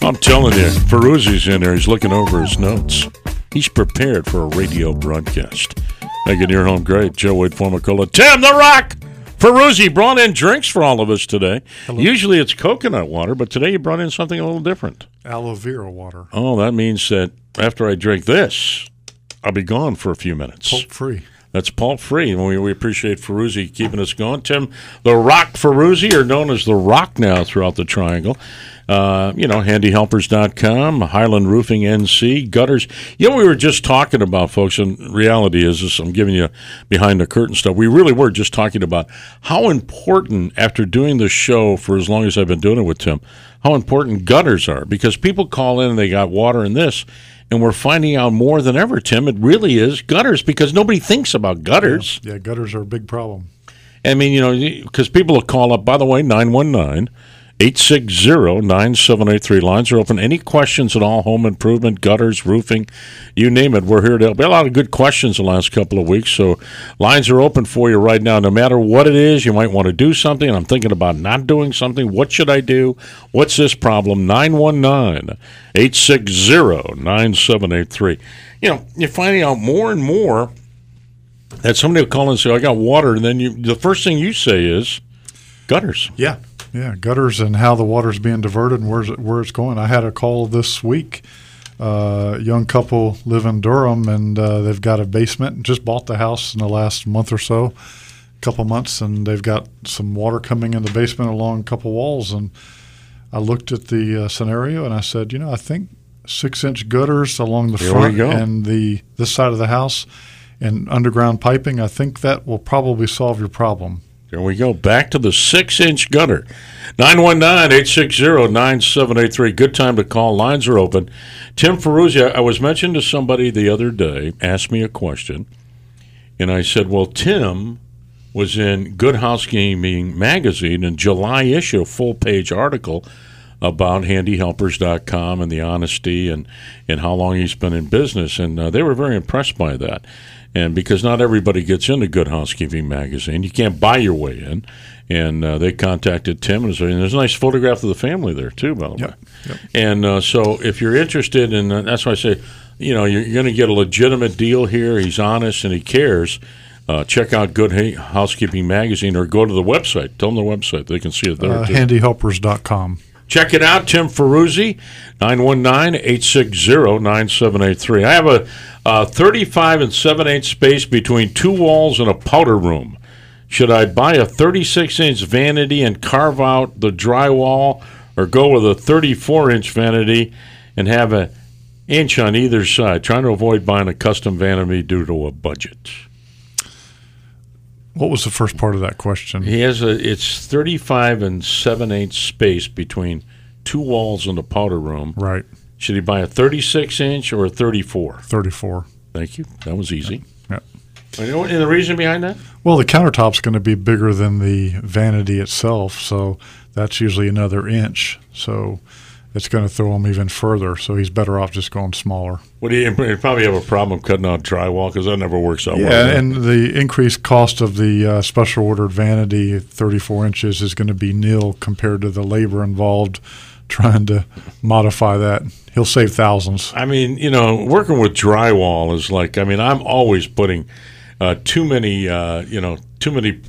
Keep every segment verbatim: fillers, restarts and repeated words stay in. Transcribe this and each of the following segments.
I'm telling you, Ferruzzi's in there. He's looking over his notes. He's prepared for a radio broadcast. Making your home great. Joe Wade Formicola. Tim the Rock Ferruzzi brought in drinks for all of us today. Hello. Usually it's coconut water, but today you brought in something a little different. Aloe vera water. Oh, that means that after I drink this, I'll be gone for a few minutes. Pulp-free. That's pulp-free. And we, we appreciate Ferruzzi keeping us going. Tim, the Rock Ferruzzi, or known as the Rock now throughout the Triangle. Uh, you know, Handy Helpers dot com, Highland Roofing N C, Gutters. You know, we were just talking about, folks, and reality is this, I'm giving you behind-the-curtain stuff. We really were just talking about how important, after doing this show for as long as I've been doing it with Tim, how important gutters are. Because people call in and they got water in this, and we're finding out more than ever, Tim, it really is gutters, because nobody thinks about gutters. Yeah, yeah gutters are a big problem. I mean, you know, because people will call up, by the way, nine one nine. eight six zero nine seven eight three. Lines are open. Any questions at all, home improvement, gutters, roofing, you name it, we're here to help. A lot of good questions the last couple of weeks, so lines are open for you right now. No matter what it is, you might want to do something. I'm thinking about not doing something. What should I do? What's this problem? nine one nine eight six zero nine seven eight three. You know, you're finding out more and more that somebody will call and say, I got water, and then you, the first thing you say is gutters. Yeah. Yeah, gutters and how the water's being diverted and where's it, where it's going. I had a call this week. Uh, young couple live in Durham, and uh, they've got a basement. Just bought the house in the last month or so, couple months, and they've got some water coming in the basement along a couple walls. And I looked at the uh, scenario, and I said, you know, I think six-inch gutters along the front and the this side of the house and underground piping, I think that will probably solve your problem. There we go. Back to the six-inch gutter. nine one nine eight six zero nine seven eight three. Good time to call. Lines are open. Tim Ferruzzi, I was mentioning to somebody the other day, asked me a question, and I said, well, Tim was in Good Housekeeping magazine in July issue, full-page article about Handy Helpers dot com and the honesty and, and how long he's been in business, and uh, they were very impressed by that. And because not everybody gets into Good Housekeeping magazine, you can't buy your way in. And uh, they contacted Tim, and there's a nice photograph of the family there too, by the way. Yep, yep. And uh, so, if you're interested, in uh, that's why I say, you know, you're, you're going to get a legitimate deal here. He's honest and he cares. Uh, check out Good Housekeeping magazine, or go to the website. Tell them the website; they can see it there. Uh, Handy Helpers dot com. Check it out, Tim Ferruzzi, nine one nine eight six zero nine seven eight three. I have a uh, thirty-five and seven eighths space between two walls and a powder room. Should I buy a thirty-six inch vanity and carve out the drywall, or go with a thirty-four inch vanity and have an inch on either side? Trying to avoid buying a custom vanity due to a budget. What was the first part of that question? He has a. It's thirty-five and seven eighths space between two walls in the powder room. Right. Should he buy a thirty-six inch or a thirty-four? thirty-four. Thank you. That was easy. Yeah. Yeah. You know, and the reason behind that? Well, the countertop's going to be bigger than the vanity itself, so that's usually another inch. So it's going to throw him even further, so he's better off just going smaller. Would he probably have a problem cutting out drywall, because that never works out yeah, well. Yeah, and the increased cost of the uh, special ordered vanity, thirty-four inches, is going to be nil compared to the labor involved trying to modify that. He'll save thousands. I mean, you know, working with drywall is like, I mean, I'm always putting uh, too many, uh, you know, too many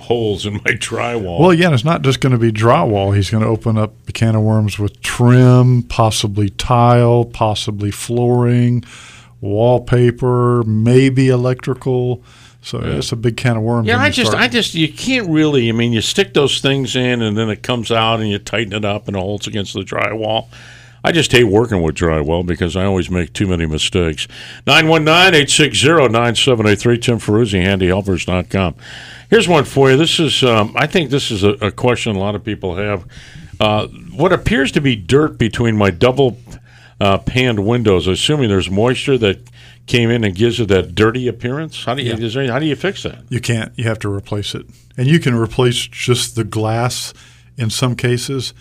holes in my drywall. Well, yeah, and it's not just going to be drywall. He's going to open up a can of worms with trim, possibly tile, possibly flooring, wallpaper, maybe electrical. So yeah. It's a big can of worms. Yeah, I just, start. I just, you can't really. I mean, you stick those things in, and then it comes out, and you tighten it up, and it holds against the drywall. I just hate working with drywall because I always make too many mistakes. nine one nine eight six zero nine seven eight three, Tim Ferruzzi, Handy Helpers dot com. Here's one for you. This is, um, I think this is a, a question a lot of people have. Uh, what appears to be dirt between my double uh, panned windows, assuming there's moisture that came in and gives it that dirty appearance. How do you, yeah. is there, how do you fix that? You can't. You have to replace it. And you can replace just the glass in some cases.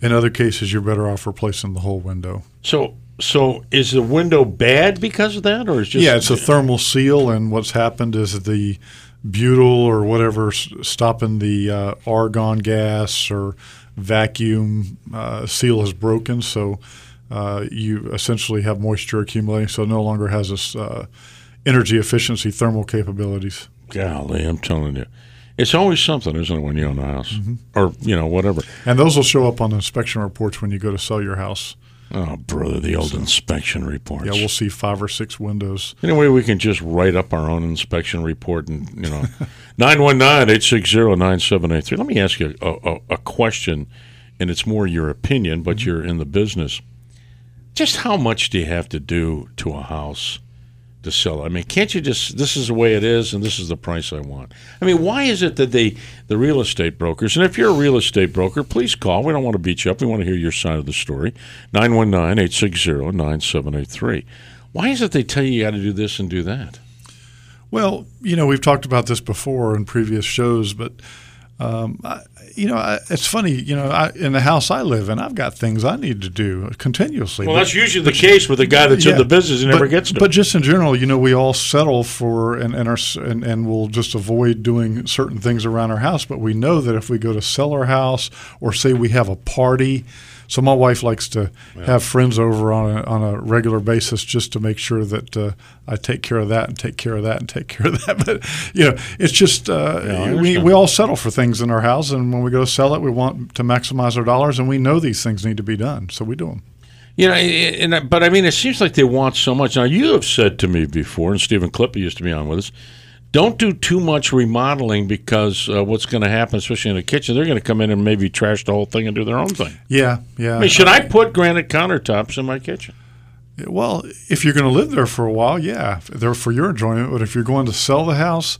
In other cases, you're better off replacing the whole window. So so is the window bad because of that? Or is just Yeah, it's a thermal seal, and what's happened is the butyl or whatever stopping the uh, argon gas or vacuum uh, seal is broken. So uh, you essentially have moisture accumulating, so it no longer has this uh, energy efficiency thermal capabilities. Golly, I'm telling you. It's always something, isn't it, when you own a house mm-hmm. or, you know, whatever. And those will show up on inspection reports when you go to sell your house. Oh, brother, the old so, inspection reports. Yeah, we'll see five or six windows. Anyway, we can just write up our own inspection report and, you know, nine one nine, eight six zero, nine seven eight three. Let me ask you a, a, a question, and it's more your opinion, but mm-hmm. you're in the business. Just how much do you have to do to a house to sell it? I mean, can't you just, this is the way it is, and this is the price I want? I mean, why is it that they, the real estate brokers, and if you're a real estate broker, please call. We don't want to beat you up. We want to hear your side of the story. nine one nine, eight six zero, nine seven eight three. Why is it they tell you you got to do this and do that? Well, you know, we've talked about this before in previous shows, but, um, I, you know, I, it's funny, you know, I, in the house I live in, I've got things I need to do continuously. Well, but that's usually the case with a guy that's yeah, in the business and but, never gets to it. But just in general, you know, we all settle for and and, our, and and we'll just avoid doing certain things around our house. But we know that if we go to sell our house or say we have a party, so my wife likes to yeah. have friends over on a, on a regular basis just to make sure that uh, I take care of that and take care of that and take care of that. But, you know, it's just uh, yeah, we, we all settle for things in our house, and when we go to sell it, we want to maximize our dollars, and we know these things need to be done, so we do them. You know, and I, but, I mean, it seems like they want so much. Now, you have said to me before, and Stephen Clipper used to be on with us, don't do too much remodeling because uh, what's going to happen, especially in the kitchen, they're going to come in and maybe trash the whole thing and do their own thing. Yeah, yeah. I mean, should I put granite countertops in my kitchen? Well, if you're going to live there for a while, yeah, they're for your enjoyment. But if you're going to sell the house,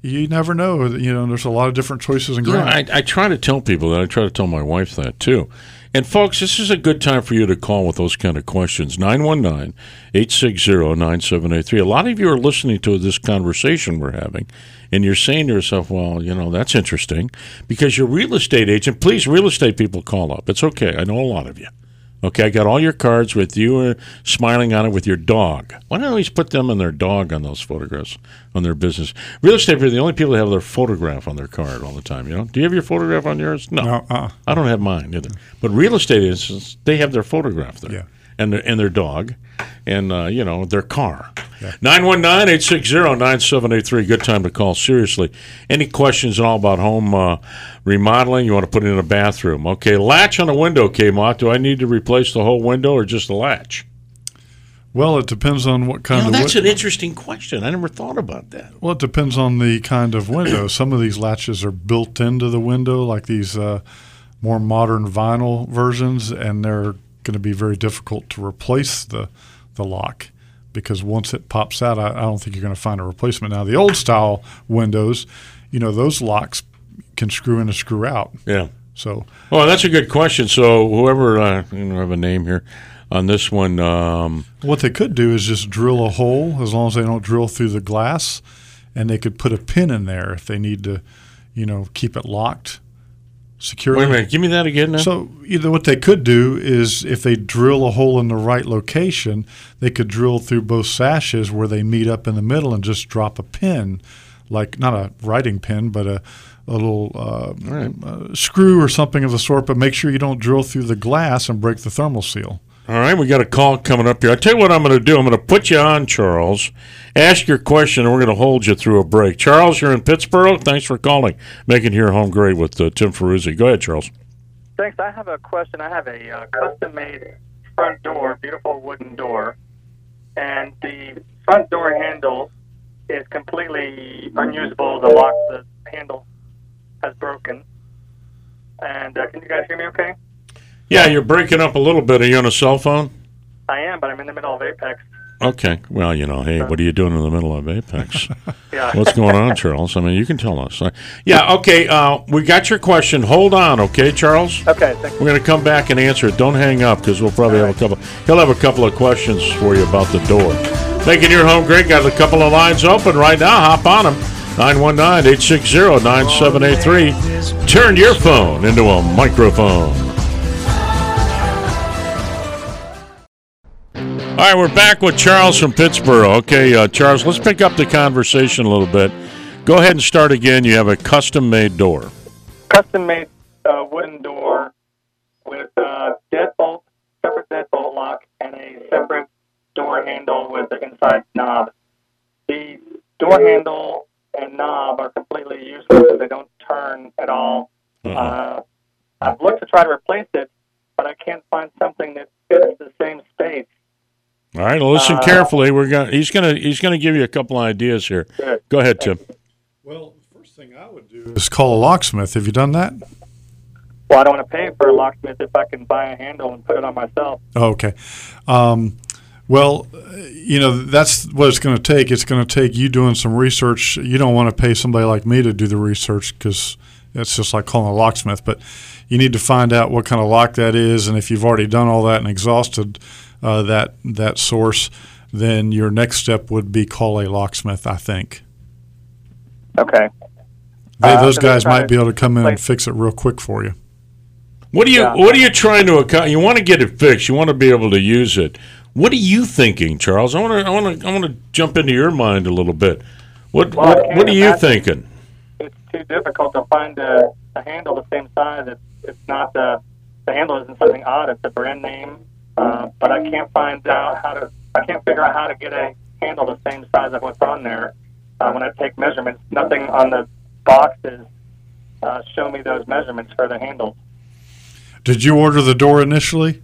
you never know. You know, there's a lot of different choices in granite. Yeah, I, I try to tell people that. I try to tell my wife that, too. And, folks, this is a good time for you to call with those kind of questions, nine one nine, eight six zero, nine seven eight three. A lot of you are listening to this conversation we're having, and you're saying to yourself, well, you know, that's interesting, because your real estate agent, please, real estate people, call up. It's okay. I know a lot of you. Okay, I got all your cards with you smiling on it with your dog. Why don't I always put them and their dog on those photographs, on their business? Real estate people are the only people that have their photograph on their card all the time, you know? Do you have your photograph on yours? No. no uh-uh. I don't have mine either. But real estate agents, they have their photograph there. Yeah. And their, and their dog, and, uh, you know, their car. Yeah. nine one nine, eight six zero, nine seven eight three. Good time to call, seriously. Any questions at all about home uh, remodeling? You want to put it in a bathroom. Okay, latch on a window came off. Do I need to replace the whole window or just the latch? Well, it depends on what kind you know, of window. That's win- an interesting question. I never thought about that. Well, it depends on the kind of window. Some of these latches are built into the window, like these uh, more modern vinyl versions, and they're going to be very difficult to replace the the lock because once it pops out, I, I don't think you're going to find a replacement. Now, the old style windows, you know, those locks can screw in and screw out. Yeah. So. Well, that's a good question. So whoever, I don't have a name here on this one. Um, what they could do is just drill a hole as long as they don't drill through the glass, and they could put a pin in there if they need to, you know, keep it locked. Security. Wait a minute. Give me that again now. So either what they could do is if they drill a hole in the right location, they could drill through both sashes where they meet up in the middle and just drop a pin, like not a writing pin, but a, a little uh, right. uh, screw or something of the sort. But make sure you don't drill through the glass and break the thermal seal. All right. We got a call coming up here. I tell you what I'm going to do. I'm going to put you on, Charles. Ask your question, and we're going to hold you through a break. Charles, you're in Pittsburgh. Thanks for calling. Making Your Home Great with uh, Tim Ferruzzi. Go ahead, Charles. Thanks. I have a question. I have a uh, custom-made front door, beautiful wooden door, and the front door handle is completely unusable. The lock, the handle has broken. And uh, can you guys hear me okay? Yeah, you're breaking up a little bit. Are you on a cell phone? I am, but I'm in the middle of Apex. Okay. Well, you know, hey, what are you doing in the middle of Apex? yeah. What's going on, Charles? I mean, you can tell us. Yeah, okay, uh, we got your question. Hold on, okay, Charles? Okay, thank you. We're going to come back and answer it. Don't hang up because we'll probably All have right. a couple – he'll have a couple of questions for you about the door. Making Your Home Great. Got a couple of lines open right now. Hop on them. nine one nine, eight six zero, nine seven eight three. Turn your phone into a microphone. All right, we're back with Charles from Pittsburgh. Okay, uh, Charles, let's pick up the conversation a little bit. Go ahead and start again. You have a custom-made door. Custom-made uh, wooden door with a deadbolt, separate deadbolt lock, and a separate door handle with the inside knob. The door handle and knob are completely useless because they don't turn at all. Mm-hmm. Uh, I've looked to try to replace it, but I can't find something that fits the same space. All right, well, listen uh, carefully. We're gonna he's gonna he's gonna give you a couple ideas here. Good. Go ahead, Tim. Well, the first thing I would do is call a locksmith. Have you done that? Well, I don't want to pay for a locksmith if I can buy a handle and put it on myself. Oh, okay. Um, well, you know, that's what it's going to take. It's going to take you doing some research. You don't want to pay somebody like me to do the research because it's just like calling a locksmith. But you need to find out what kind of lock that is, and if you've already done all that and exhausted uh, that that source, then your next step would be call a locksmith, I think. Okay. They, uh, those guys might be able to come in and fix it real quick for you. What do you yeah. What are you trying to accomplish? You want to get it fixed. You want to be able to use it. What are you thinking, Charles? I want to I want to I want to jump into your mind a little bit. What well, what, what are you thinking? It's too difficult to find a, a handle the same size. It's, it's not the the handle isn't something odd. It's a brand name, uh, but I can't find out how to. I can't figure out how to get a handle the same size of what's on there. Uh, when I take measurements, nothing on the boxes uh, show me those measurements for the handle. Did you order the door initially?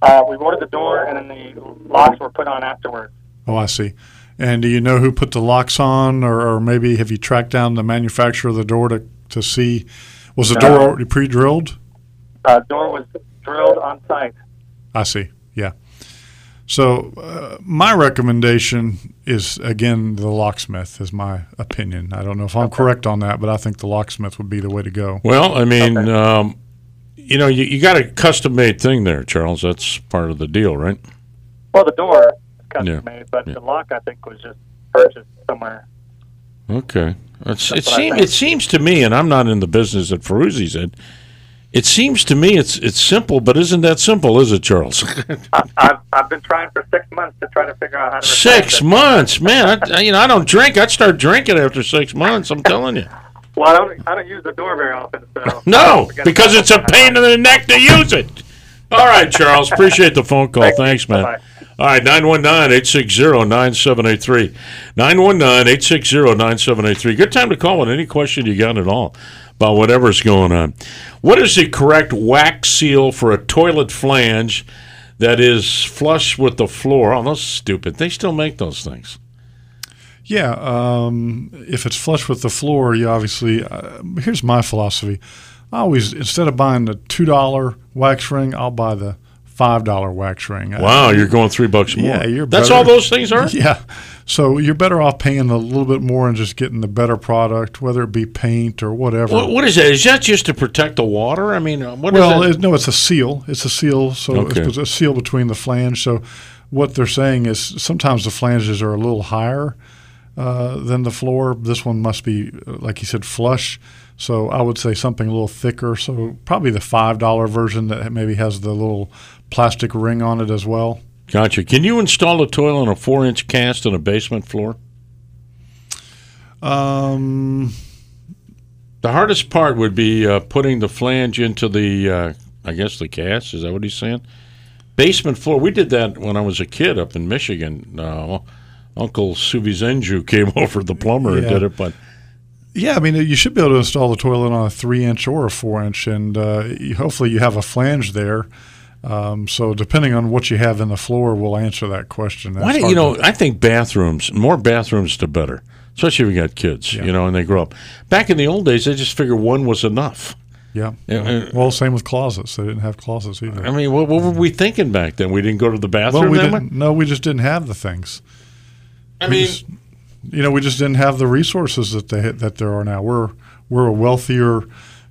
Uh, we ordered the door, and then the locks were put on afterwards. Oh, I see. And do you know who put the locks on, or, or maybe have you tracked down the manufacturer of the door to, to see? Was the no. door already pre-drilled? The uh, door was drilled on site. I see, yeah. So uh, my recommendation is, again, the locksmith is my opinion. I don't know if I'm okay. correct on that, but I think the locksmith would be the way to go. Well, I mean, okay. um, you know, you, you got a custom-made thing there, Charles. That's part of the deal, right? Well, the door is custom-made, yeah. but yeah. the lock, I think, was just purchased somewhere. Okay. It's, it, seem, it seems to me, and I'm not in the business that Ferruzzi's in, it seems to me it's it's simple, but isn't that simple, is it, Charles? I, I've, I've been trying for six months to try to figure out how to. Six months, man! I, you know, I don't drink. I'd start drinking after six months. I'm telling you. Well, I don't. I don't use the door very often. So no, because it's a pain in the neck to use it. All right, Charles. Appreciate the phone call. Thank Thanks, you. Man. Bye-bye. All right, nine one nine, eight six zero, nine seven eight three. nine one nine, eight six zero, nine seven eight three. Good time to call with any question you got at all about whatever's going on. What is the correct wax seal for a toilet flange that is flush with the floor? Oh, that's stupid. They still make those things. Yeah, um, if it's flush with the floor, you obviously uh, – here's my philosophy. I always – instead of buying the two dollar wax ring, I'll buy the – five dollar wax ring. Wow, I, you're going three bucks more. Yeah, you're better. That's all those things are? Yeah. So you're better off paying a little bit more and just getting the better product, whether it be paint or whatever. What, what is that? Is that just to protect the water? I mean, what well, is that? It, no, it's a seal. It's a seal. So okay. it's a seal between the flange. So what they're saying is sometimes the flanges are a little higher uh, than the floor. This one must be, like you said, flush. So I would say something a little thicker. So probably the five dollar version that maybe has the little plastic ring on it as well. Gotcha. Can you install a toilet on a four inch cast on a basement floor? Um, the hardest part would be uh, putting the flange into the, uh, I guess, the cast. Is that what he's saying? Basement floor. We did that when I was a kid up in Michigan. Uh, Uncle Subizenju came over, the plumber, yeah. and did it, but... Yeah, I mean, you should be able to install the toilet on a three inch or a four inch, and uh, you, hopefully you have a flange there. Um, so depending on what you have in the floor, we'll answer that question. Why do, you know, to... I think bathrooms, more bathrooms the better, especially if you got kids, yeah. you know, and they grow up. Back in the old days, they just figured one was enough. Yeah. Uh, well, same with closets. They didn't have closets either. I mean, what, what were we thinking back then? We didn't go to the bathroom well, we that didn't, No, we just didn't have the things. I we mean just, – You know, we just didn't have the resources that they, that there are now. We're we're a wealthier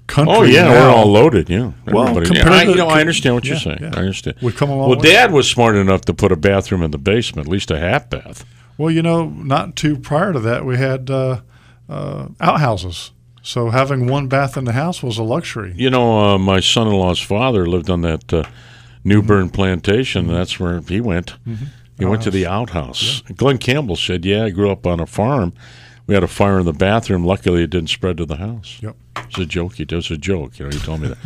country. Oh yeah, now. We're all loaded. Yeah, well, yeah. I, you know, I understand what yeah, you're saying. Yeah. I understand. We come along. Well, Dad was smart enough to put a bathroom in the basement, at least a half bath. Well, you know, not too prior to that, we had uh, uh, outhouses, so having one bath in the house was a luxury. You know, uh, my son-in-law's father lived on that uh, New Bern mm-hmm. plantation. And that's where he went. Mm-hmm. He went to the outhouse. Yeah. Glenn Campbell said, yeah, I grew up on a farm we had a fire in the bathroom. Luckily, it didn't spread to the house. Yep. It's a joke. It was a joke. You know, you told me that.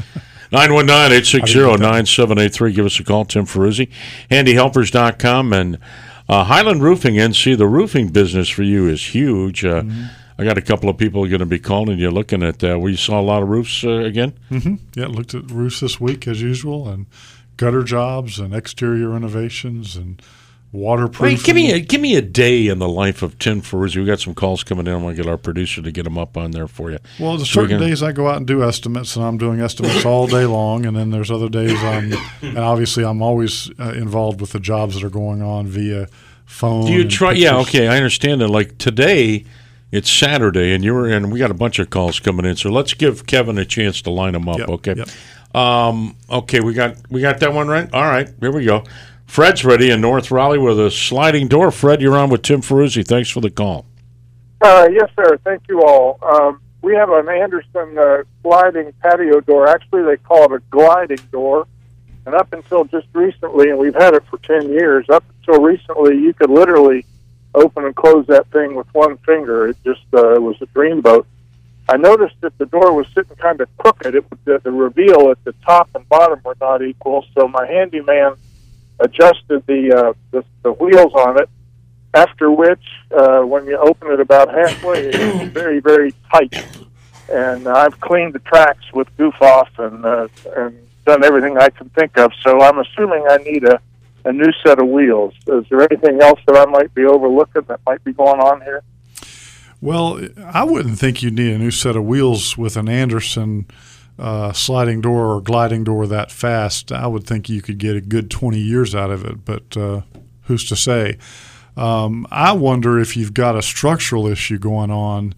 nine one nine, eight six zero, nine seven eight three. Give us a call. Tim Ferruzzi, handy helpers dot com. And uh, Highland Roofing N C, the roofing business for you is huge. Uh, mm-hmm. I got a couple of people going to be calling you looking at that. We saw a lot of roofs uh, again? Mm-hmm. Yeah, looked at roofs this week as usual, and gutter jobs and exterior renovations and waterproofing. Wait, give me a, give me a day in the life of Tim Ferruzzi. We got some calls coming in. I'm going to get our producer to get them up on there for you. Well, there's so certain can... days I go out and do estimates, and I'm doing estimates all day long, and then there's other days I'm – and obviously I'm always uh, involved with the jobs that are going on via phone. Do you try – yeah, okay, I understand that. Like today – it's Saturday, and you were in. We got a bunch of calls coming in, so let's give Kevin a chance to line them up. Yep, okay, yep. Um, okay, we got we got that one right. All right, here we go. Fred's ready in North Raleigh with a sliding door. Fred, you're on with Tim Ferruzzi. Thanks for the call. Uh, yes, sir. Thank you all. Um, we have an Andersen uh, sliding patio door. Actually, they call it a gliding door. And up until just recently, and we've had it for ten years. Up until recently, you could literally open and close that thing with one finger. It just uh, it was a dreamboat. I noticed that the door was sitting kind of crooked. It, the, the reveal at the top and bottom were not equal, so my handyman adjusted the uh, the, the wheels on it, after which, uh, when you open it about halfway, it's very, very tight. And I've cleaned the tracks with Goof Off and, uh, and done everything I can think of, so I'm assuming I need a a new set of wheels. Is there anything else that I might be overlooking that might be going on here? Well, I wouldn't think you'd need a new set of wheels with an Andersen uh, sliding door or gliding door that fast. I would think you could get a good twenty years out of it, but uh, who's to say? Um, I wonder if you've got a structural issue going on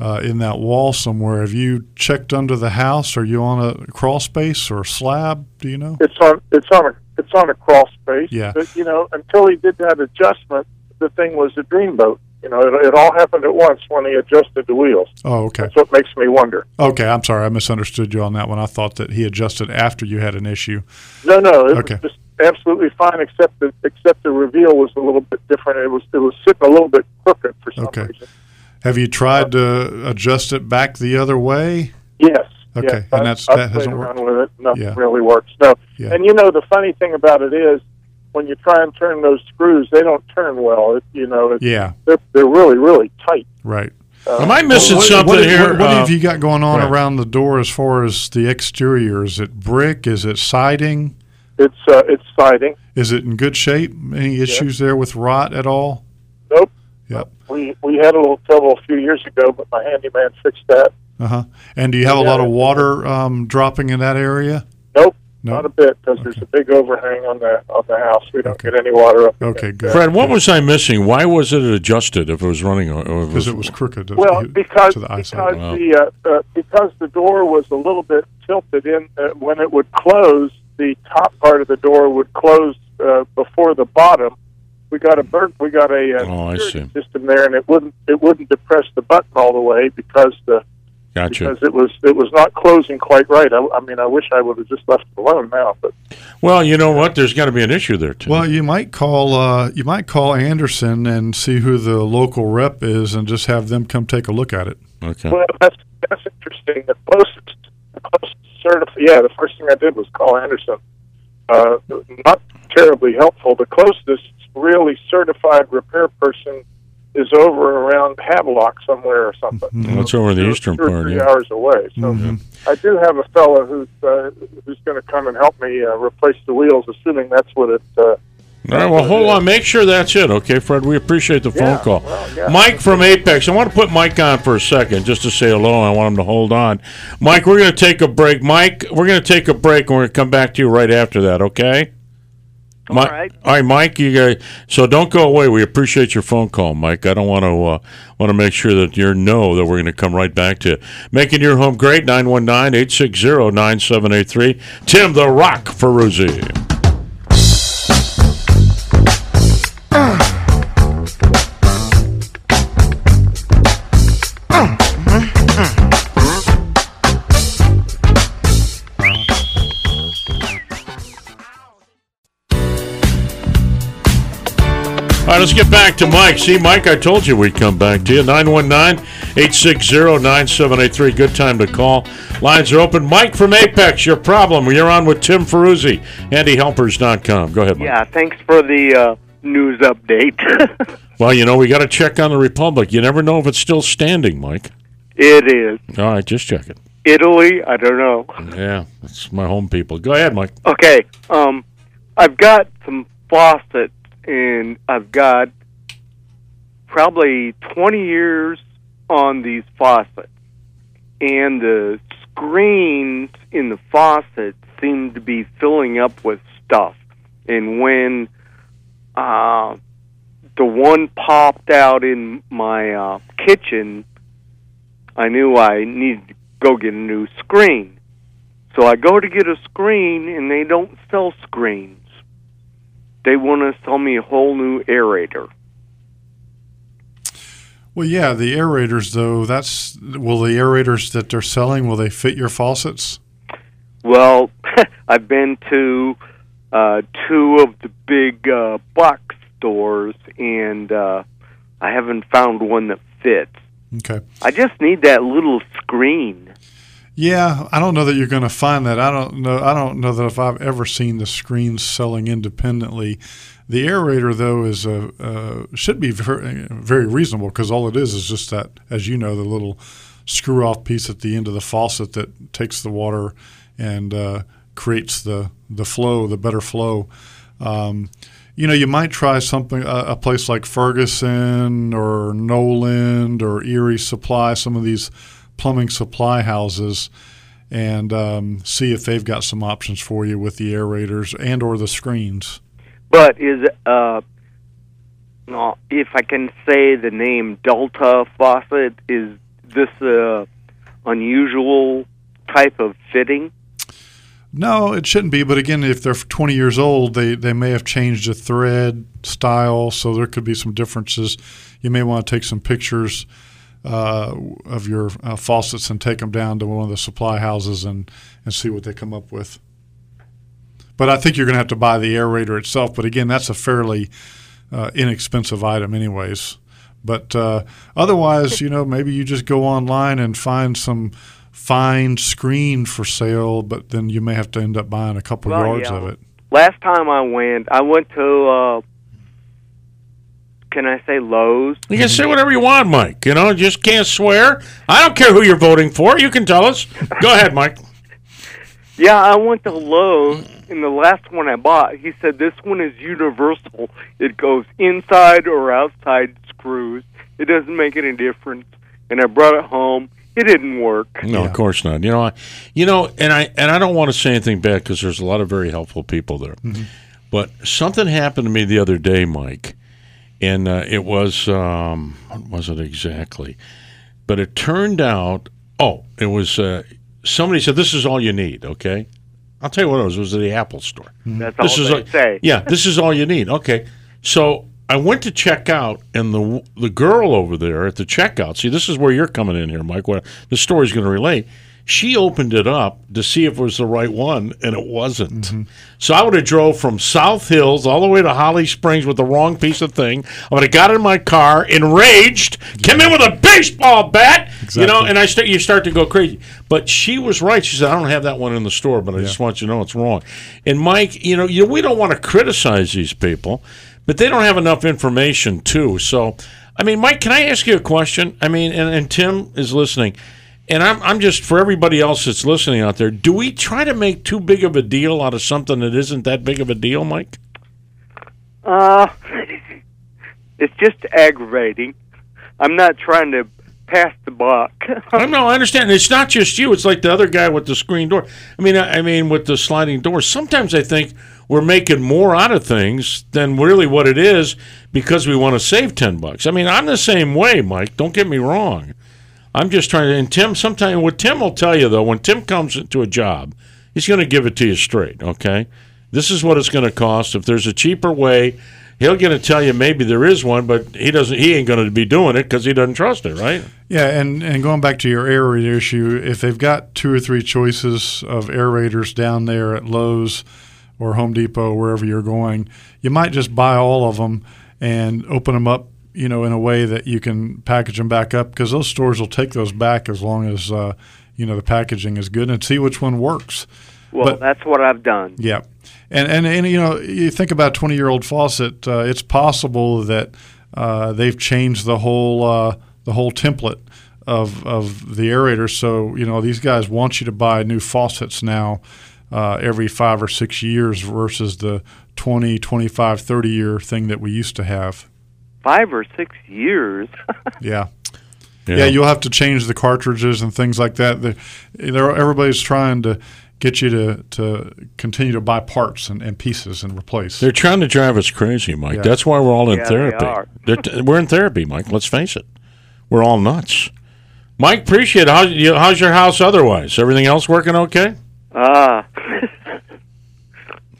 uh, in that wall somewhere. Have you checked under the house? Are you on a crawl space or slab? Do you know? It's on, it's on a It's on a crawl space. Yeah. But, you know, until he did that adjustment, the thing was a dreamboat. You know, it, it all happened at once when he adjusted the wheels. Oh, okay. That's what makes me wonder. Okay, I'm sorry. I misunderstood you on that one. I thought that he adjusted after you had an issue. No, no. It okay. was just absolutely fine, except the, except the reveal was a little bit different. It was, it was sitting a little bit crooked for some okay. reason. Have you tried to adjust it back the other way? Yes. Okay, yes, and that's, that hasn't worked? With it. Nothing yeah. really works. No. Yeah. And, you know, the funny thing about it is when you try and turn those screws, they don't turn well. It, you know, it's, yeah. they're, they're really, really tight. Right. Uh, Am I missing what, something what, here? What, what uh, have you got going on right. around the door as far as the exterior? Is it brick? Is it siding? It's uh, it's siding. Is it in good shape? Any issues yeah. there with rot at all? Nope. Yep. We, we had a little trouble a few years ago, but my handyman fixed that. Uh-huh. And do you have yeah, a lot of water um, dropping in that area? Nope, nope. Not a bit, because okay. there's a big overhang on the on the house. We don't okay. get any water up. Okay, good. Fred, what was I missing? Why was it adjusted if it was running? Because it was crooked. Well, to, because to the because wow. the uh, uh, because the door was a little bit tilted in. Uh, when it would close, the top part of the door would close uh, before the bottom. We got a bird, we got a uh, oh, security system there, and it wouldn't it wouldn't depress the button all the way because the Gotcha. Because it was it was not closing quite right. I, I mean, I wish I would have just left it alone now. But well, you know what? There's got to be an issue there too. Well, you might call uh, you might call Andersen and see who the local rep is, and just have them come take a look at it. Okay. Well, that's that's interesting. The closest, the closest certif- yeah. The first thing I did was call Andersen. Uh, not terribly helpful. The closest really certified repair person is over around Havelock somewhere or something. Mm-hmm. That's over the two, eastern two or part, three yeah. hours away. So mm-hmm. I do have a fellow who's uh, who's going to come and help me uh, replace the wheels, assuming that's what it. Uh, All right. Well, hold on. Make sure that's it, okay, Fred? We appreciate the phone yeah, call. Well, yeah. Mike from Apex. I want to put Mike on for a second just to say hello. I want him to hold on. Mike, we're going to take a break. Mike, we're going to take a break, and we're going to come back to you right after that, okay? All Mike, right. All right, Mike. You guys, so don't go away. We appreciate your phone call, Mike. I don't want to uh, want to make sure that you know that we're going to come right back to you. Making your home great. nine one nine, eight six zero, nine seven eight three. Tim the Rock Ferruzzi. right, let's get back to Mike. See, Mike, I told you we'd come back to you. nine one nine, eight six zero, nine seven eight three. Good time to call. Lines are open. Mike from Apex, your problem. You're on with Tim Ferruzzi, Handy Helpers dot com. Go ahead, Mike. Yeah, thanks for the uh, news update. Well, you know, we got to check on the Republic. You never know if it's still standing, Mike. It is. All right, just check it. Italy, I don't know. Yeah, that's my home people. Go ahead, Mike. Okay, um, I've got some faucets, and I've got probably twenty years on these faucets, and the screens in the faucet seem to be filling up with stuff. And when uh, the one popped out in my uh, kitchen, I knew I needed to go get a new screen. So I go to get a screen, and they don't sell screens. They want to sell me a whole new aerator. Well, yeah, the aerators, though, that's, will the aerators that they're selling, will they fit your faucets? Well, I've been to uh, two of the big uh, box stores, and uh, I haven't found one that fits. Okay. I just need that little screen. Yeah, I don't know that you're going to find that. I don't know. I don't know that if I've ever seen the screens selling independently. The aerator, though, is a uh, should be very, very reasonable, because all it is is just that, as you know, the little screw-off piece at the end of the faucet that takes the water and uh, creates the the flow, the better flow. Um, You know, you might try something, uh, a place like Ferguson or Noland or Erie Supply, some of these plumbing supply houses, and um, see if they've got some options for you with the aerators and or the screens. But is, uh, if I can say the name Delta Faucet, is this an unusual type of fitting? No, it shouldn't be. But again, if they're twenty years old, they, they may have changed the thread style, so there could be some differences. You may want to take some pictures uh, of your uh, faucets and take them down to one of the supply houses and, and see what they come up with. But I think you're going to have to buy the aerator itself. But again, that's a fairly uh, inexpensive item anyways. But uh, otherwise, you know, maybe you just go online and find some – fine screen for sale, but then you may have to end up buying a couple well, yards yeah. of it. Last time I went, I went to, uh, can I say Lowe's? You can say whatever you want, Mike. You know, just can't swear. I don't care who you're voting for. You can tell us. Go ahead, Mike. Yeah, I went to Lowe's, and the last one I bought, he said this one is universal. It goes inside or outside screws. It doesn't make any difference. And I brought it home. It didn't work. No, yeah. Of course not. You know, I, you know, and I and I don't want to say anything bad, because there's a lot of very helpful people there. Mm-hmm. But something happened to me the other day, Mike, and uh, it was um, what was it exactly? But it turned out, oh, it was uh, somebody said this is all you need. Okay, I'll tell you what it was. It was at the Apple store. That's all they all, say. Yeah, this is all you need. Okay, so. I went to check out, and the the girl over there at the checkout, see, this is where you're coming in here, Mike, where the story's going to relate. She opened it up to see if it was the right one, and it wasn't. Mm-hmm. So I would have drove from South Hills all the way to Holly Springs with the wrong piece of thing. I would have got in my car, enraged, yeah. came in with a baseball bat, exactly. you know, and I st- you start to go crazy. But she was right. She said, I don't have that one in the store, but I yeah. just want you to know it's wrong. And, Mike, you know, you, we don't want to criticize these people, but they don't have enough information, too. So, I mean, Mike, can I ask you a question? I mean, and, and Tim is listening. And I'm I'm just, for everybody else that's listening out there, do we try to make too big of a deal out of something that isn't that big of a deal, Mike? Uh, it's just aggravating. I'm not trying to pass the buck. I know, I understand. It's not just you. It's like the other guy with the screen door. I mean, I, I mean, with the sliding door. Sometimes I think we're making more out of things than really what it is because we want to save ten bucks. I mean, I'm the same way, Mike. Don't get me wrong. I'm just trying to, and Tim, sometimes, what Tim will tell you, though, when Tim comes into a job, he's going to give it to you straight, okay? This is what it's going to cost. If there's a cheaper way, he'll going to tell you maybe there is one, but he doesn't. He ain't going to be doing it because he doesn't trust it, right? Yeah, and, and going back to your aerator issue, if they've got two or three choices of aerators down there at Lowe's or Home Depot, wherever you're going, you might just buy all of them and open them up, you know, in a way that you can package them back up, because those stores will take those back as long as, uh, you know, the packaging is good, and see which one works. Well, but that's what I've done. Yeah. And, and, and you know, you think about a twenty-year-old faucet, uh, it's possible that uh, they've changed the whole uh, the whole template of of the aerator. So, you know, these guys want you to buy new faucets now uh, every five or six years versus the twenty, twenty-five, thirty-year thing that we used to have. Five or six years? Yeah. Yeah. Yeah, you'll have to change the cartridges and things like that. They're, they're, everybody's trying to get you to, to continue to buy parts and, and pieces and replace. They're trying to drive us crazy, Mike. Yeah. That's why we're all in yeah, therapy. They are. We're in therapy, Mike. Let's face it. We're all nuts. Mike, appreciate it. How's, you, how's your house otherwise? Everything else working okay? Ah. Uh,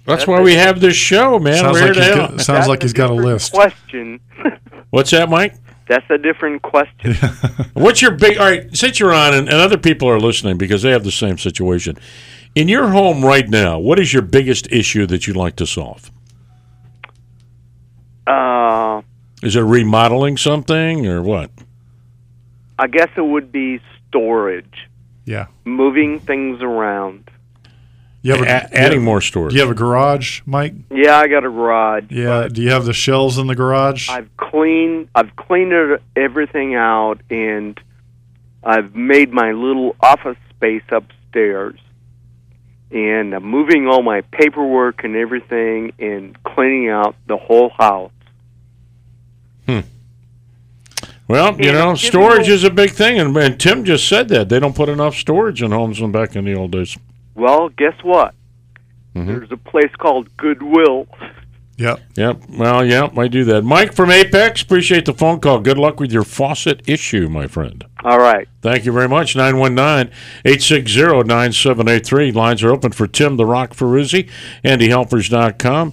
that's why we have this show, man. Sounds, like he's, got, sounds that's like he's got a list. Question. What's that, Mike? That's a different question. What's your big – all right, since you're on, and, and other people are listening because they have the same situation. In your home right now, what is your biggest issue that you'd like to solve? Uh, is it remodeling something or what? I guess it would be storage. Yeah. Moving things around. You have a, a- adding more storage. Do you have a garage, Mike? Yeah, I got a garage. Yeah. Do you have the shelves in the garage? I've cleaned. I've cleaned everything out, and I've made my little office space upstairs. And I'm moving all my paperwork and everything, and cleaning out the whole house. Hmm. Well, you know, storage is a big thing, and, and Tim just said that they don't put enough storage in homes from back in the old days. Well, guess what? Mm-hmm. There's a place called Goodwill. Yep. Yep. Well, yeah, I do that. Mike from Apex, appreciate the phone call. Good luck with your faucet issue, my friend. All right. Thank you very much. nine one nine, eight six zero, nine seven eight three. Lines are open for Tim the Rock Ferruzzi, Handy Helpers dot com,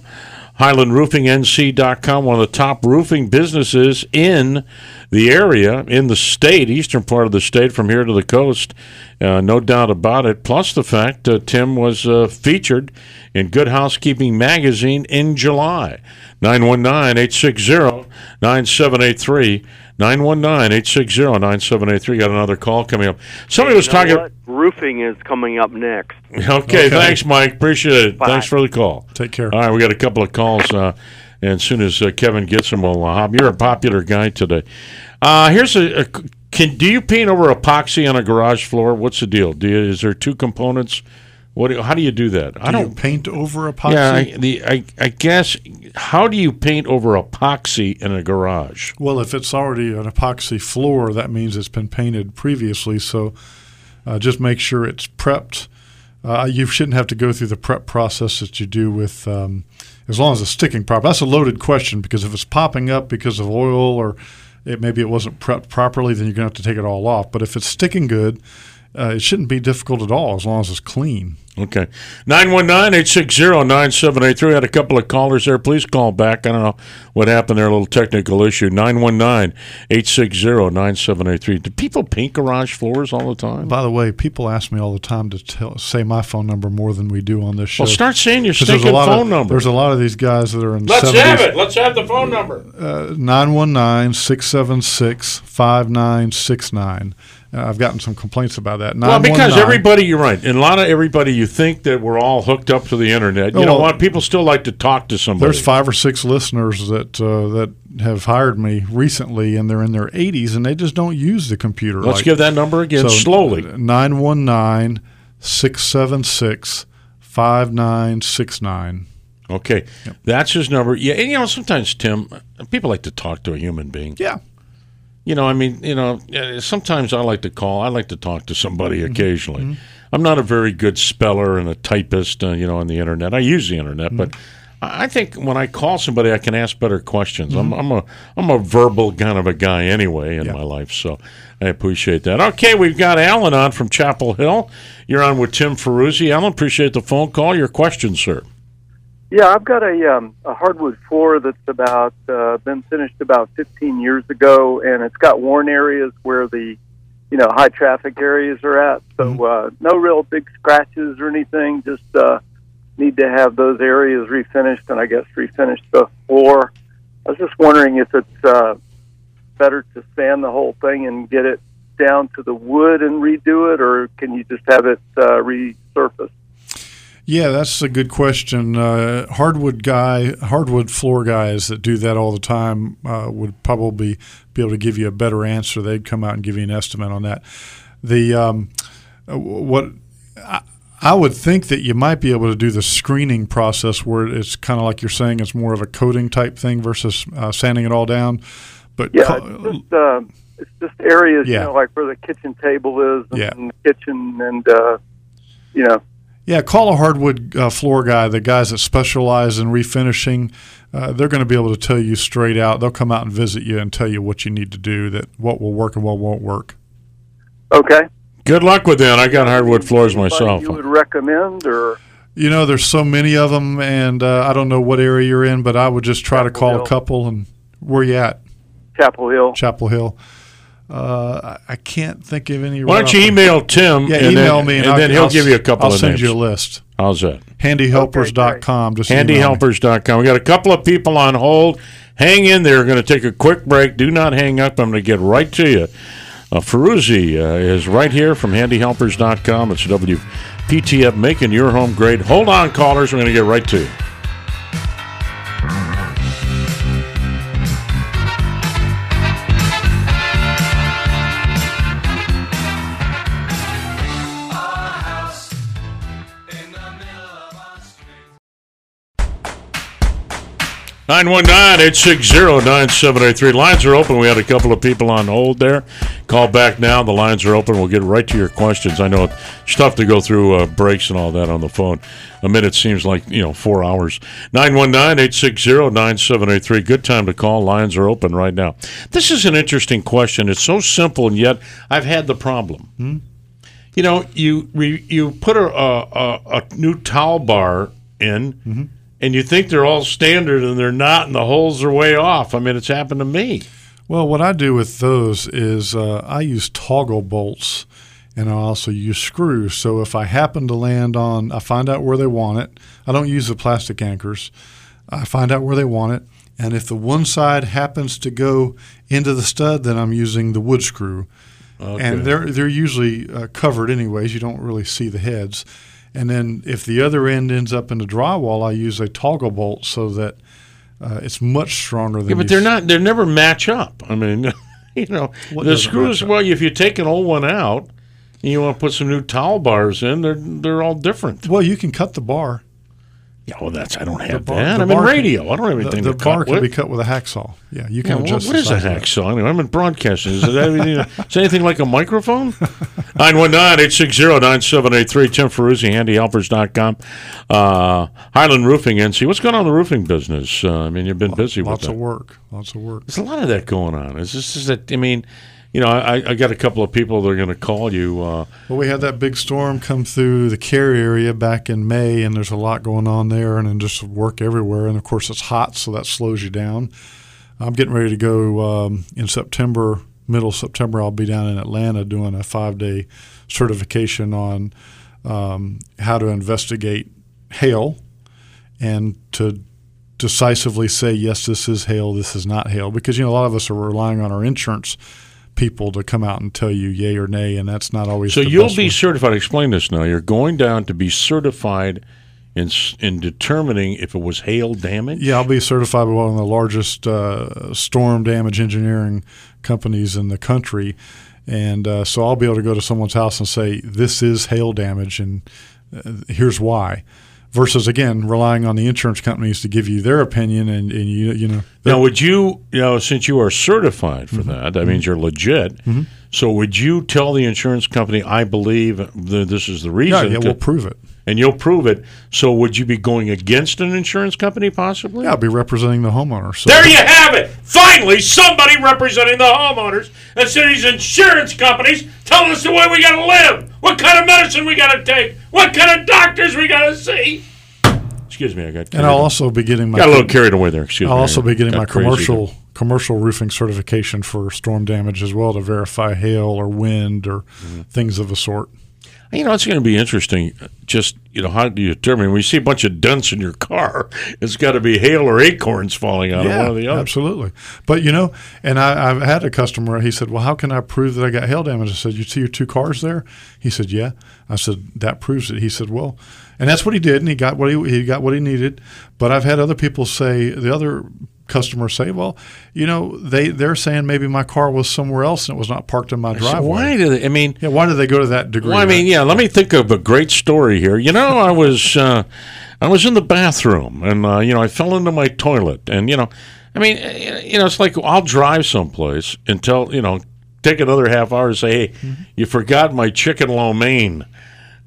Highland Roofing N C dot com, one of the top roofing businesses in the area, in the state, eastern part of the state, from here to the coast, uh, no doubt about it. Plus the fact uh, Tim was uh, featured in Good Housekeeping magazine in July. nine one nine, eight six zero, nine seven eight three. nine one nine, eight six zero, nine seven eight three. Got another call coming up. Somebody hey, was talking about roofing is coming up next. Okay, okay. Thanks, Mike. Appreciate it. Bye. Thanks for the call. Take care. All right, we got a couple of calls, uh, and as soon as uh, Kevin gets them, we'll uh, hop. You're a popular guy today. Uh, here's a, a can, do you paint over epoxy on a garage floor? What's the deal? Do you, is there two components? What? Do, how do you do that? Do I don't you paint over epoxy. Yeah, I, the, I, I guess. How do you paint over epoxy in a garage? Well, if it's already an epoxy floor, that means it's been painted previously. So uh, just make sure it's prepped. Uh, you shouldn't have to go through the prep process that you do with, um, as long as it's sticking proper. That's a loaded question, because if it's popping up because of oil or it maybe it wasn't prepped properly, then you're going to have to take it all off. But if it's sticking good, Uh, it shouldn't be difficult at all, as long as it's clean. Okay. nine one nine, eight six zero, nine seven eight three. I had a couple of callers there. Please call back. I don't know what happened there, a little technical issue. nine one nine, eight six zero, nine seven eight three. Do people paint garage floors all the time? By the way, people ask me all the time to tell, say my phone number more than we do on this show. Well, start saying your stinking phone of, number. There's a lot of these guys that are in the Let's seventies. Have it. Let's have the phone number. Uh, nine one nine, six seven six, five nine six nine. Uh, I've gotten some complaints about that. Well, because everybody, you're right, and a lot of everybody, you think that we're all hooked up to the internet. You oh, know what? People still like to talk to somebody. There's five or six listeners that uh, that have hired me recently, and they're in their eighties, and they just don't use the computer. Let's like, give that number again so, slowly. nine one nine, six seven six, five nine six nine. Okay. Yep. That's his number. Yeah, and, you know, sometimes, Tim, people like to talk to a human being. Yeah. You know, I mean, you know, sometimes I like to call. I like to talk to somebody occasionally. Mm-hmm. I'm not a very good speller and a typist, uh, you know, on the internet. I use the internet, mm-hmm. but I think when I call somebody, I can ask better questions. Mm-hmm. I'm, I'm a I'm a verbal kind of a guy anyway in yeah. my life, so I appreciate that. Okay, we've got Alan on from Chapel Hill. You're on with Tim Ferruzzi. Alan, appreciate the phone call. Your question, sir. Yeah, I've got a um, a hardwood floor that's about uh, been finished about fifteen years ago, and it's got worn areas where the, you know, high traffic areas are at. So uh, no real big scratches or anything. Just uh, need to have those areas refinished, and I guess refinish the floor. I was just wondering if it's uh, better to sand the whole thing and get it down to the wood and redo it, or can you just have it uh, resurfaced? Yeah, that's a good question. Uh, hardwood guy, hardwood floor guys that do that all the time uh, would probably be able to give you a better answer. They'd come out and give you an estimate on that. The um, what I, I would think that you might be able to do the screening process where it's kind of like you're saying, it's more of a coating type thing versus uh, sanding it all down. But yeah, co- it's just, uh, it's just areas, yeah. you know, like where the kitchen table is and, yeah. and the kitchen and uh, you know. Yeah, call a hardwood uh, floor guy, the guys that specialize in refinishing. Uh, they're going to be able to tell you straight out. They'll come out and visit you and tell you what you need to do, that what will work and what won't work. Okay. Good luck with that. I got hardwood floors myself. You would recommend, or? You know, there's so many of them, and uh, I don't know what area you're in, but I would just try Chapel to call Hill. a couple. And where you at? Chapel Hill. Chapel Hill. Uh, I can't think of any. Why don't you email Tim? Yeah, and email then, me, and, and then he'll I'll, give you a couple I'll of names. I'll send you a list. How's that? Handy Helpers dot com. Just Handy Helpers dot com. We got a couple of people on hold. Hang in there. We're going to take a quick break. Do not hang up. I'm going to get right to you. Uh, Ferruzzi uh, is right here from Handy Helpers dot com. It's W P T F, making your home great. Hold on, callers. We're going to get right to you. nine one nine, eight six zero, nine seven eight three. Lines are open. We had a couple of people on hold there. Call back now. The lines are open. We'll get right to your questions. I know it's tough to go through uh, breaks and all that on the phone. A minute seems like, you know, four hours. nine one nine, eight six zero, nine seven eight three. Good time to call. Lines are open right now. This is an interesting question. It's so simple, and yet I've had the problem. Hmm? You know, you you put a, a, a new towel bar in, mm-hmm. and you think they're all standard, and they're not, and the holes are way off. I mean, it's happened to me. Well, what I do with those is uh, I use toggle bolts, and I also use screws. So if I happen to land on, I find out where they want it. I don't use the plastic anchors. I find out where they want it. And if the one side happens to go into the stud, then I'm using the wood screw. Okay. And they're, they're usually uh, covered anyways. You don't really see the heads. And then if the other end ends up in the drywall, I use a toggle bolt so that uh, it's much stronger than. Yeah, but they're s- not. They never match up. I mean, you know, what the screws. Well, if you take an old one out and you want to put some new towel bars in, they're they're all different. Well, you can cut the bar. Yeah, well, that's. I don't have bar, that. I'm in radio. Can, I don't have anything. The, the to bar cut can with. be cut with a hacksaw. Yeah, you can yeah, adjust. Well, what the is a hacksaw? Anyway, I'm in broadcasting. Is it you know, is anything like a microphone? Nine one nine eight six zero nine seven eight three. Tim Ferruzzi, Handy Helpers dot com. Uh, Highland Roofing N C. What's going on in the roofing business? Uh, I mean, you've been Lot, busy. Lots with Lots of work. Lots of work. There's a lot of that going on. Is this is that? I mean. You know, I, I got a couple of people that are going to call you. Uh, well, we had that big storm come through the Cary area back in May, and there's a lot going on there, and then just work everywhere. And, of course, it's hot, so that slows you down. I'm getting ready to go um, in September, middle September. I'll be down in Atlanta doing a five-day certification on um, how to investigate hail and to decisively say, yes, this is hail, this is not hail. Because, you know, a lot of us are relying on our insurance people to come out and tell you yay or nay, and that's not always. So the you'll best be one. certified. Explain this now. You're going down to be certified in in determining if it was hail damage. Yeah, I'll be certified by one of the largest uh, storm damage engineering companies in the country, and uh, so I'll be able to go to someone's house and say this is hail damage, and uh, here's why. Versus again relying on the insurance companies to give you their opinion, and, and you you know. Now, would you you know since you are certified for mm-hmm. that, that mm-hmm. means you're legit. Mm-hmm. So, would you tell the insurance company, I believe that this is the reason? Yeah, yeah we'll prove it, and you'll prove it. So, would you be going against an insurance company possibly? Yeah, I'll be representing the homeowner. So. There you have it. Finally, somebody representing the homeowners and cities' insurance companies telling us the way we got to live. What kind of medicine we got to take? What kind of doctors we got to see? Excuse me, I got. And I'll also be getting my got a little carried away there. Excuse I'll me. I'll also be getting my commercial there. commercial roofing certification for storm damage as well to verify hail or wind or mm-hmm. things of the sort. You know, it's going to be interesting. Just, you know, how do you determine? When you see a bunch of dents in your car, it's got to be hail or acorns falling out yeah, of one or the other. Absolutely. But, you know, and I, I've had a customer, he said, well, how can I prove that I got hail damage? I said, you see your two cars there? He said, yeah. I said, that proves it. He said, well, and that's what he did, and he got what he, he got what he needed. But I've had other people say, the other customers say, well, you know, they, they're saying maybe my car was somewhere else and it was not parked in my driveway. So why do they, I mean, yeah, why do they go to that degree? Well, I mean, yeah, let me think of a great story here. You know, I was uh, I was in the bathroom and, uh, you know, I fell into my toilet. And, you know, I mean, you know, it's like I'll drive someplace until, you know, take another half hour and say, hey, mm-hmm. you forgot my chicken lo mein.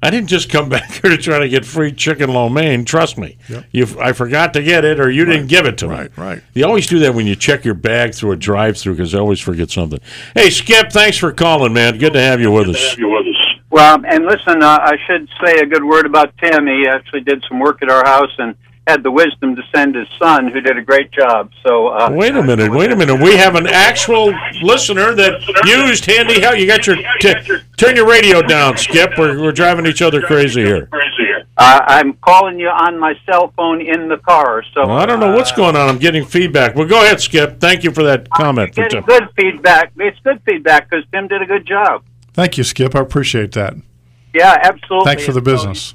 I didn't just come back here to try to get free chicken lo mein. Trust me. Yep. You, I forgot to get it or you right. didn't give it to right, me. Right, right. You always do that when you check your bag through a drive-through because I always forget something. Hey, Skip, thanks for calling, man. Good to have you with Good us. Good to have you with us. Well, and listen, uh, I should say a good word about Tim. He actually did some work at our house and had the wisdom to send his son, who did a great job. So uh, Wait a minute, wait a minute. We have an actual listener that used Handy Help. You got your t- turn your radio down, Skip. We're we're driving each other crazy here. Uh, I'm calling you on my cell phone in the car. So well, I don't know what's going on. I'm getting feedback. Well, go ahead, Skip. Thank you for that comment. For Tim. Good feedback. It's good feedback because Tim did a good job. Thank you, Skip. I appreciate that. Yeah, absolutely. Thanks for the business.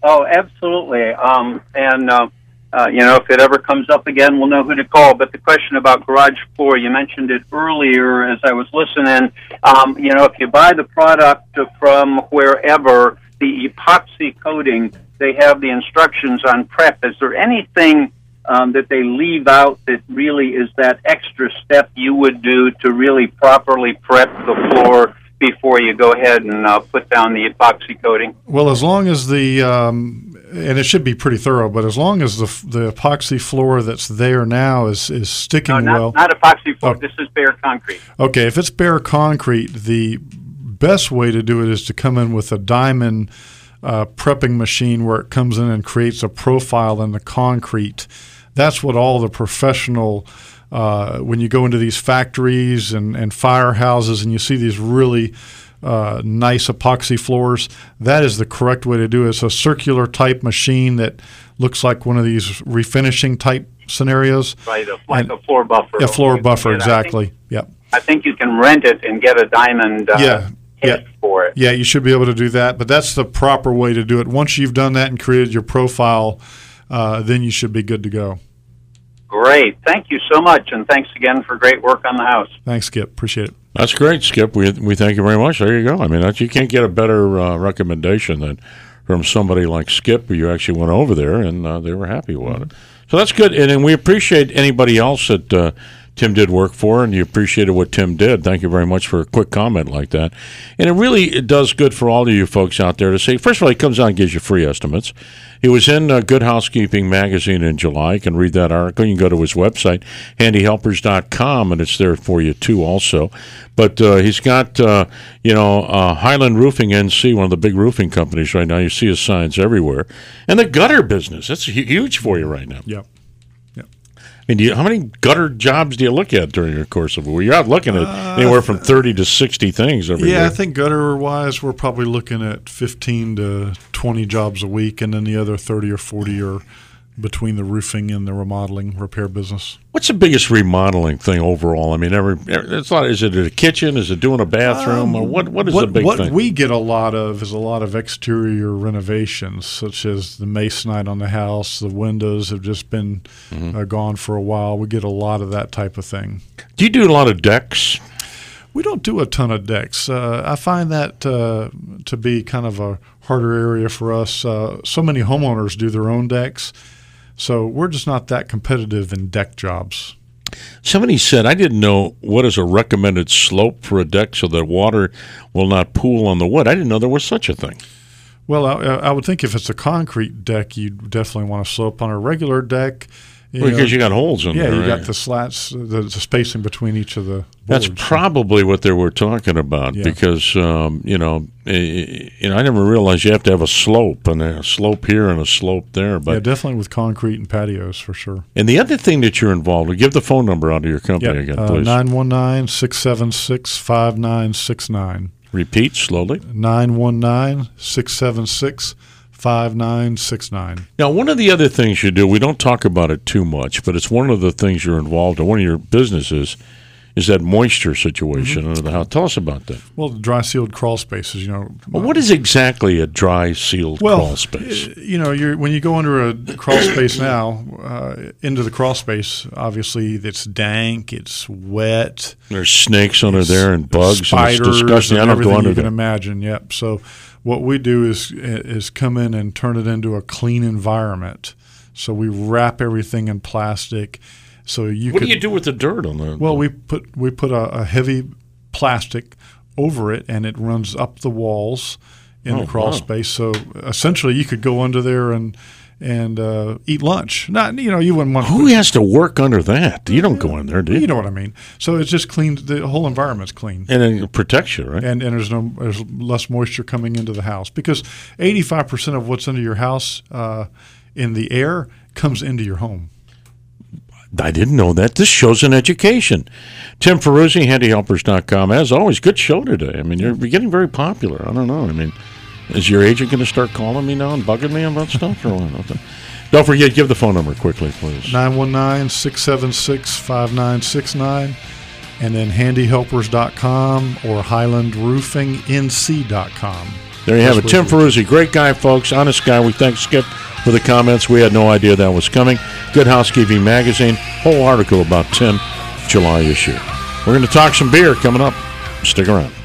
Oh, absolutely. Um, and, uh, uh, you know, if it ever comes up again, we'll know who to call. But the question about garage floor, you mentioned it earlier as I was listening. Um, you know, if you buy the product from wherever, the epoxy coating, they have the instructions on prep. Is there anything um, that they leave out that really is that extra step you would do to really properly prep the floor before you go ahead and uh, put down the epoxy coating? Well, as long as the, um, and it should be pretty thorough, but as long as the the epoxy floor that's there now is, is sticking no, not, well. Not epoxy floor, oh. This is bare concrete. Okay, if it's bare concrete, the best way to do it is to come in with a diamond uh, prepping machine where it comes in and creates a profile in the concrete. That's what all the professional Uh, when you go into these factories and, and firehouses and you see these really uh, nice epoxy floors, that is the correct way to do it. It's a circular type machine that looks like one of these refinishing type scenarios. Right, like and, a floor buffer. A floor buffer, exactly. I think, yep. I think you can rent it and get a diamond uh, yeah, yeah, for it. Yeah, you should be able to do that, but that's the proper way to do it. Once you've done that and created your profile, uh, then you should be good to go. Great. Thank you so much, and thanks again for great work on the house. Thanks, Skip. Appreciate it. That's great, Skip. We we thank you very much. There you go. I mean, that, you can't get a better uh, recommendation than from somebody like Skip, who you actually went over there, and uh, they were happy about it. So that's good, and, and we appreciate anybody else that uh, Tim did work for, and you appreciated what Tim did. Thank you very much for a quick comment like that. And it really it does good for all of you folks out there to say, first of all, he comes out and gives you free estimates. He was in uh, Good Housekeeping magazine in July. You can read that article. You can go to his website, handy helpers dot com, and it's there for you, too, also. But uh, he's got, uh, you know, uh, Highland Roofing N C, one of the big roofing companies right now. You see his signs everywhere. And the gutter business, that's huge for you right now. Yep. I mean, do you, how many gutter jobs do you look at during your course of a week? You're out looking at uh, anywhere from thirty to sixty things every yeah, week. Yeah, I think gutter-wise, we're probably looking at fifteen to twenty jobs a week, and then the other thirty or forty are between the roofing and the remodeling repair business. What's the biggest remodeling thing overall? I mean, every, every it's a lot, is it a kitchen? Is it doing a bathroom? Um, or what, what is what, the big what thing? What we get a lot of is a lot of exterior renovations, such as the masonite on the house. The windows have just been mm-hmm. uh, gone for a while. We get a lot of that type of thing. Do you do a lot of decks? We don't do a ton of decks. Uh, I find that uh, to be kind of a harder area for us. Uh, so many homeowners do their own decks. So we're just not that competitive in deck jobs. Somebody said, I didn't know what is a recommended slope for a deck so that water will not pool on the wood. I didn't know there was such a thing. Well, I, I would think if it's a concrete deck, you definitely want to slope. On a regular deck, you well, know, because you got holes in yeah, there. Yeah, you right? got the slats, the, the spacing between each of the boards. That's probably what they were talking about yeah. because, um, you know, you know, I never realized you have to have a slope and a slope here and a slope there. But yeah, definitely with concrete and patios for sure. And the other thing that you're involved with, give the phone number out of your company yep. again, please. nine one nine, six seven six, five nine six nine. Repeat slowly. nine one nine, six seven six, five nine six nine. Now, one of the other things you do, we don't talk about it too much, but it's one of the things you're involved in, one of your businesses, is that moisture situation mm-hmm. under the house. Tell us about that. Well, dry sealed crawl spaces, you know. Well, what is exactly a dry sealed well, crawl space? You know, you're, when you go under a crawl space now, uh, into the crawl space, obviously it's dank, it's wet. There's snakes under there and bugs and it's disgusting. And I don't go under you can there. Imagine, yep. So what we do is is come in and turn it into a clean environment. So we wrap everything in plastic. So you what could, do you do with the dirt on there? Well, we put we put a, a heavy plastic over it, and it runs up the walls in oh, the crawl wow. space. So essentially, you could go under there and and uh, eat lunch. Not you know you wouldn't want. Who to, has to work under that? You don't go in there, do you? You know what I mean. So it's just clean. The whole environment's clean, and it protects you, right? And and there's no there's less moisture coming into the house because eighty-five percent of what's under your house uh, in the air comes into your home. I didn't know that. This show's an education. Tim Ferruzzi, Handy Helpers dot com. As always, good show today. I mean, you're getting very popular. I don't know. I mean, is your agent going to start calling me now and bugging me about stuff? Or what? Don't forget, give the phone number quickly, please. nine one nine, six seven six, five nine six nine. And then Handy Helpers dot com or Highland Roofing N C dot com. There you have it. Tim Ferruzzi, great guy, folks. Honest guy. We thank Skip for the comments. We had no idea that was coming. Good Housekeeping Magazine. Whole article about Tim, July issue. We're going to talk some beer coming up. Stick around.